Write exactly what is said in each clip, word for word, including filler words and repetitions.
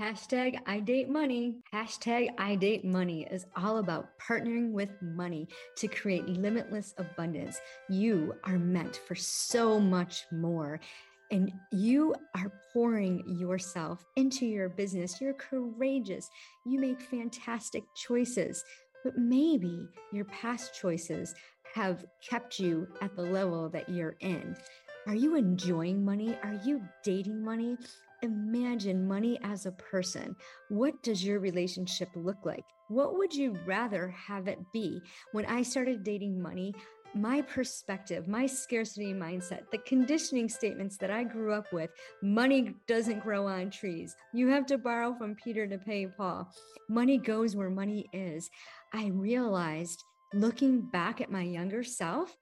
Hashtag I date money. Hashtag I date money is all about partnering with money to create limitless abundance. You are meant for so much more. And you are pouring yourself into your business. You're courageous. You make fantastic choices. But maybe your past choices have kept you at the level that you're in. Are you enjoying money? Are you dating money? Imagine money as a person. What does your relationship look like? What would you rather have it be? When I started dating money, my perspective, my scarcity mindset, the conditioning statements that I grew up with, money doesn't grow on trees. You have to borrow from Peter to pay Paul. Money goes where money is. I realized, looking back at my younger self,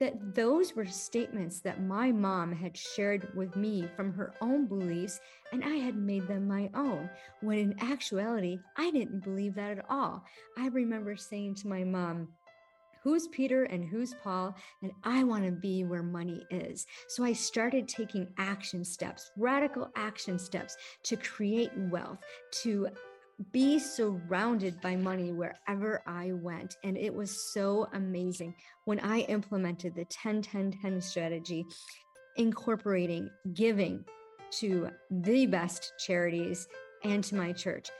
that those were statements that my mom had shared with me from her own beliefs, and I had made them my own, when in actuality, I didn't believe that at all. I remember saying to my mom, "Who's Peter and who's Paul? And I want to be where money is." So I started taking action steps, radical action steps to create wealth, to be surrounded by money wherever I went. And it was so amazing when I implemented the ten ten ten strategy, incorporating giving to the best charities and to my church,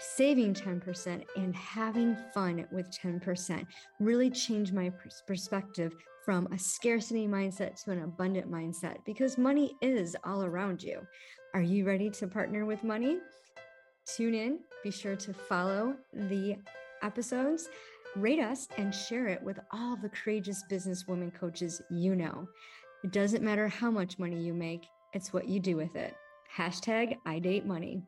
saving ten percent and having fun with ten percent really changed my perspective from a scarcity mindset to an abundant mindset, because money is all around you. Are you ready to partner with money? Tune in. Be sure to follow the episodes, rate us, and share it with all the courageous businesswomen coaches you know. It doesn't matter how much money you make, it's what you do with it. Hashtag I date money.